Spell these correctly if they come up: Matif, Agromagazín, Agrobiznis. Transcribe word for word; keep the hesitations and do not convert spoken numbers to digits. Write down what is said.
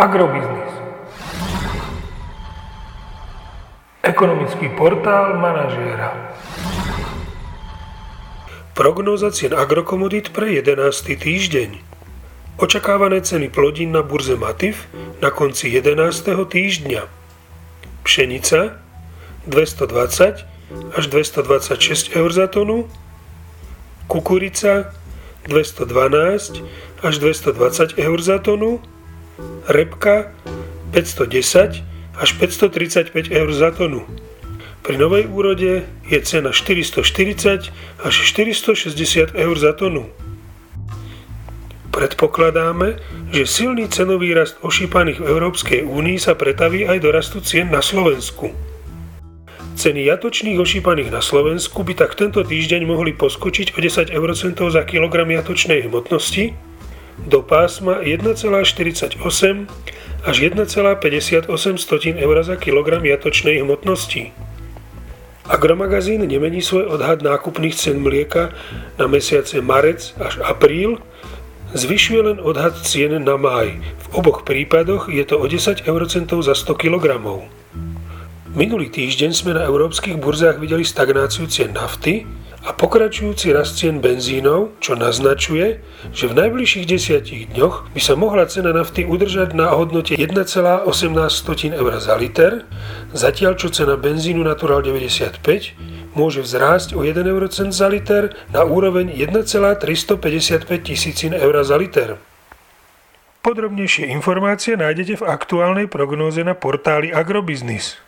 Agrobiznis. Ekonomický portál manažéra. Prognóza cien agrokomodít pre jedenásty týždeň. Očakávané ceny plodín na burze Matif na konci jedenásteho týždňa. Pšenica dvesto dvadsať až dvestodvadsaťšesť eur za tonu, kukurica dvesto dvanásť až dvestodvadsať eur za tonu, repka päťstodesať až päťstotridsaťpäť eur za tonu. Pri novej úrode je cena štyristoštyridsať až štyristošesťdesiat eur za tonu. Predpokladáme, že silný cenový rast ošípaných v Európskej únii sa pretaví aj do rastu cien na Slovensku. Ceny jatočných ošípaných na Slovensku by tak tento týždeň mohli poskočiť o desať eurocentov za kilogram jatočnej hmotnosti do pásma jeden celá štyridsaťosem až jeden celá päťdesiatosem eur za kilogram jatočnej hmotnosti. Agromagazín nemení svoj odhad nákupných cien mlieka na mesiace marec až apríl, zvyšuje len odhad cien na máj. V oboch prípadoch je to o desať eurocentov za sto kilogramov. Minulý týždeň sme na európskych burzách videli stagnáciu cien nafty a pokračujúci rast cien benzínov, čo naznačuje, že v najbližších desiatich dňoch by sa mohla cena nafty udržať na hodnote jeden celá osemnásť eur za liter, zatiaľ čo cena benzínu Natural deväťdesiatpäť môže vzrásť o jeden eurocent za liter na úroveň jeden celá tristopäťdesiatpäť eur za liter. Podrobnejšie informácie nájdete v aktuálnej prognóze na portáli Agrobiznis.